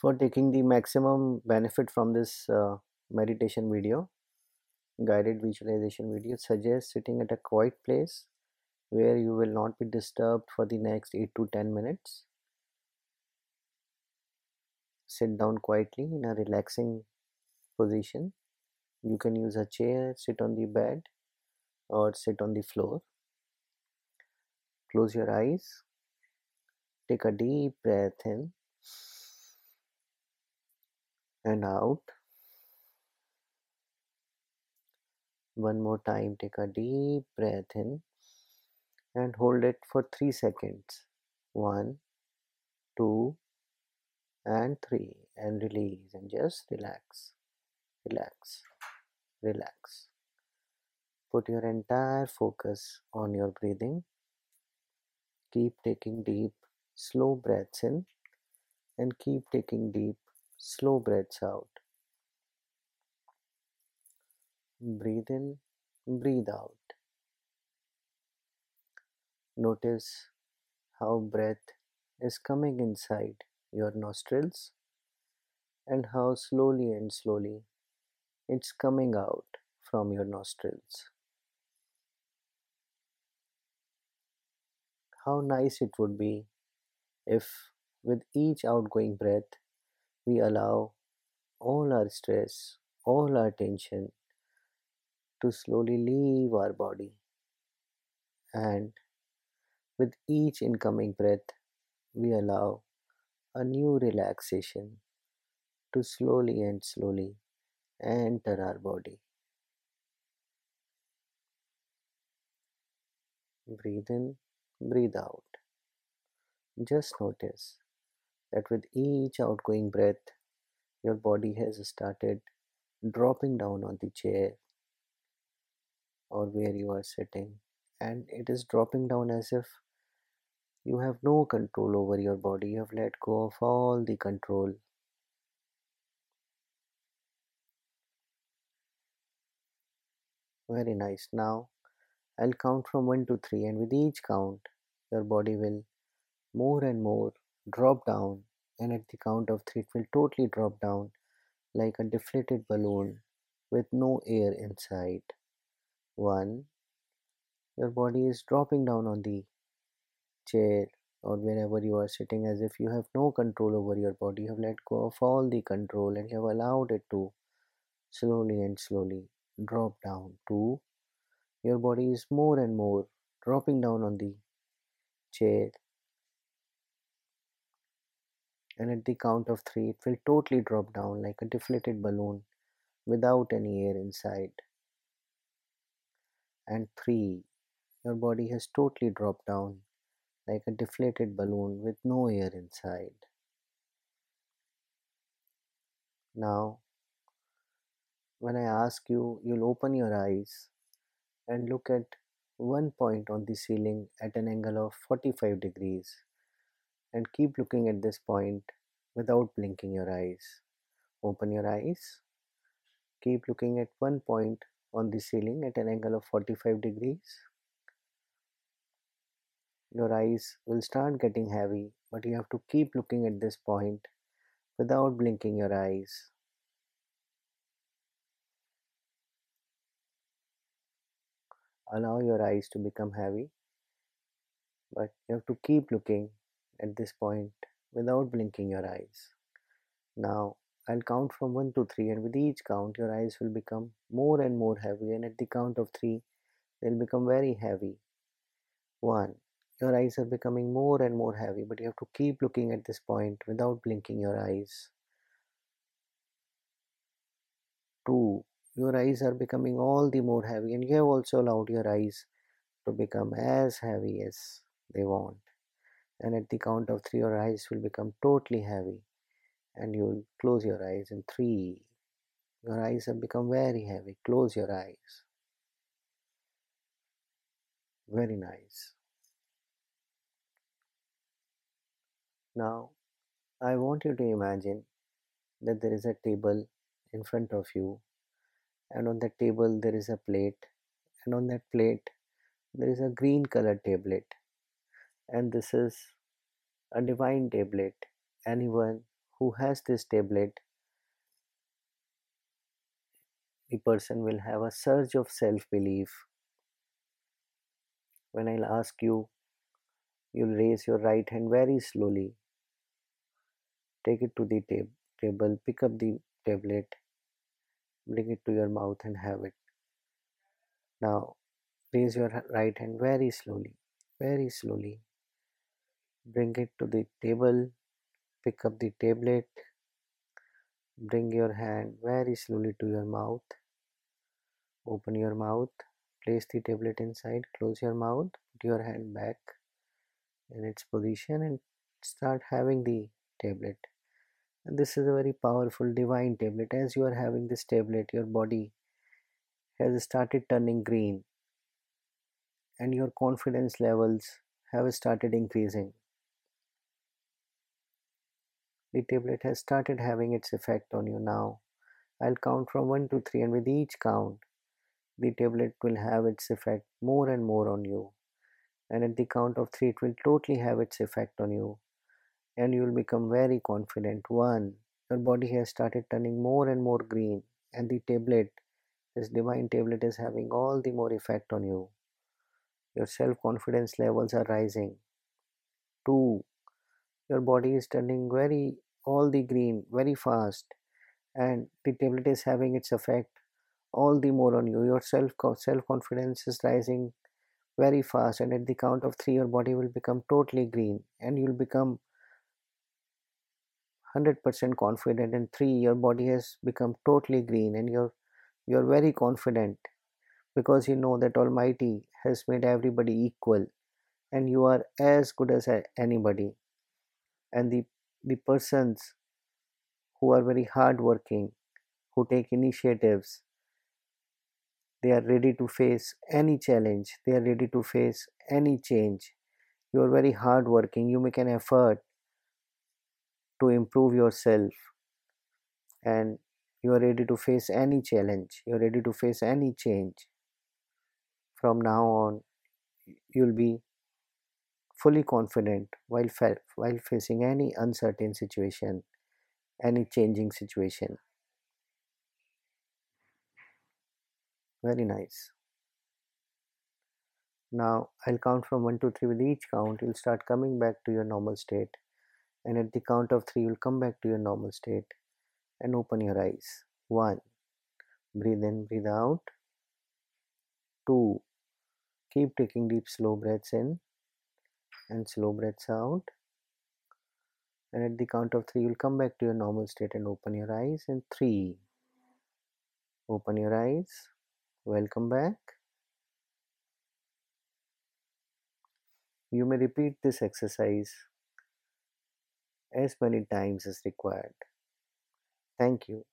For taking the maximum benefit from this meditation video, guided visualization video, suggests sitting at a quiet place where you will not be disturbed for the next 8 to 10 minutes. Sit down quietly in a relaxing position. You can use a chair, sit on the bed, or sit on the floor. Close your eyes. Take a deep breath in and out. One more time, take a deep breath in and hold it for 3 seconds. 1, 2, and 3, and release, and just relax, relax, relax. Put your entire focus on your breathing. Keep taking deep, slow breaths in and keep taking deep, slow breaths out. Breathe in, breathe out. Notice how breath is coming inside your nostrils and how slowly and slowly it's coming out from your nostrils. How nice it would be if with each outgoing breath we allow all our stress, all our tension to slowly leave our body, and with each incoming breath we allow a new relaxation to slowly and slowly enter our body. Breathe in, breathe out. Just notice that with each outgoing breath, your body has started dropping down on the chair or where you are sitting, and it is dropping down as if you have no control over your body. You have let go of all the control. Very nice. Now I'll count from 1 to 3, and with each count your body will more and more drop down, and at the count of 3 it will totally drop down like a deflated balloon with no air inside. 1. Your body is dropping down on the chair or wherever you are sitting as if you have no control over your body. You have let go of all the control and you have allowed it to slowly and slowly drop down. 2. Your body is more and more dropping down on the chair, and at the count of 3 it will totally drop down like a deflated balloon without any air inside. And 3, your body has totally dropped down like a deflated balloon with no air inside. Now, when I ask you, you'll open your eyes and look at one point on the ceiling at an angle of 45 degrees and keep looking at this point without blinking your eyes. Open your eyes, keep looking at one point on the ceiling at an angle of 45 degrees. Your eyes will start getting heavy, but you have to keep looking at this point without blinking your eyes. Allow your eyes to become heavy, but you have to keep looking at this point without blinking your eyes. Now I'll count from 1 to 3, and with each count your eyes will become more and more heavy, and at the count of 3 they'll become very heavy. 1. Your eyes are becoming more and more heavy, but you have to keep looking at this point without blinking your eyes. 2. Your eyes are becoming all the more heavy, and you have also allowed your eyes to become as heavy as they want. And at the count of 3 your eyes will become totally heavy, and you will close your eyes. And 3, your eyes have become very heavy. Close your eyes. Very nice. Now, I want you to imagine that there is a table in front of you, and on that table there is a plate, and on that plate there is a green colored tablet, and this is a divine tablet. Anyone who has this tablet, the person will have a surge of self-belief. When I'll ask you, you'll raise your right hand very slowly, take it to the table, pick up the tablet, bring it to your mouth and have it. Now raise your right hand very slowly, bring it to the table, pick up the tablet, bring your hand very slowly to your mouth, open your mouth, place the tablet inside, close your mouth, put your hand back in its position and start having the tablet. And this is a very powerful divine tablet. As you are having this tablet, your body has started turning green and your confidence levels have started increasing. The tablet has started having its effect on you now. I'll count from 1 to 3 and with each count, the tablet will have its effect more and more on you. And at the count of 3, it will totally have its effect on you. And you will become very confident. 1. Your body has started turning more and more green. And the tablet, this divine tablet, is having all the more effect on you. Your self-confidence levels are rising. 2. Your body is turning all the green very fast, and the tablet is having its effect all the more on you. Your self-confidence is rising very fast, and at the count of 3 your body will become totally green and you'll become 100% confident. And 3, your body has become totally green and you're very confident because you know that Almighty has made everybody equal and you are as good as anybody. And the persons who are very hardworking, who take initiatives, they are ready to face any challenge, they are ready to face any change. You are very hardworking, you make an effort to improve yourself and you are ready to face any challenge, you are ready to face any change. From now on, you will be fully confident while facing any uncertain situation, any changing situation. Very nice. Now I'll count from 1 to 3. With each count, you'll start coming back to your normal state. And at the count of 3, you'll come back to your normal state and open your eyes. 1. Breathe in, breathe out. 2. Keep taking deep, slow breaths in and slow breaths out, and at the count of 3 you'll come back to your normal state and open your eyes. And 3, open your eyes, welcome back. You may repeat this exercise as many times as required. Thank you.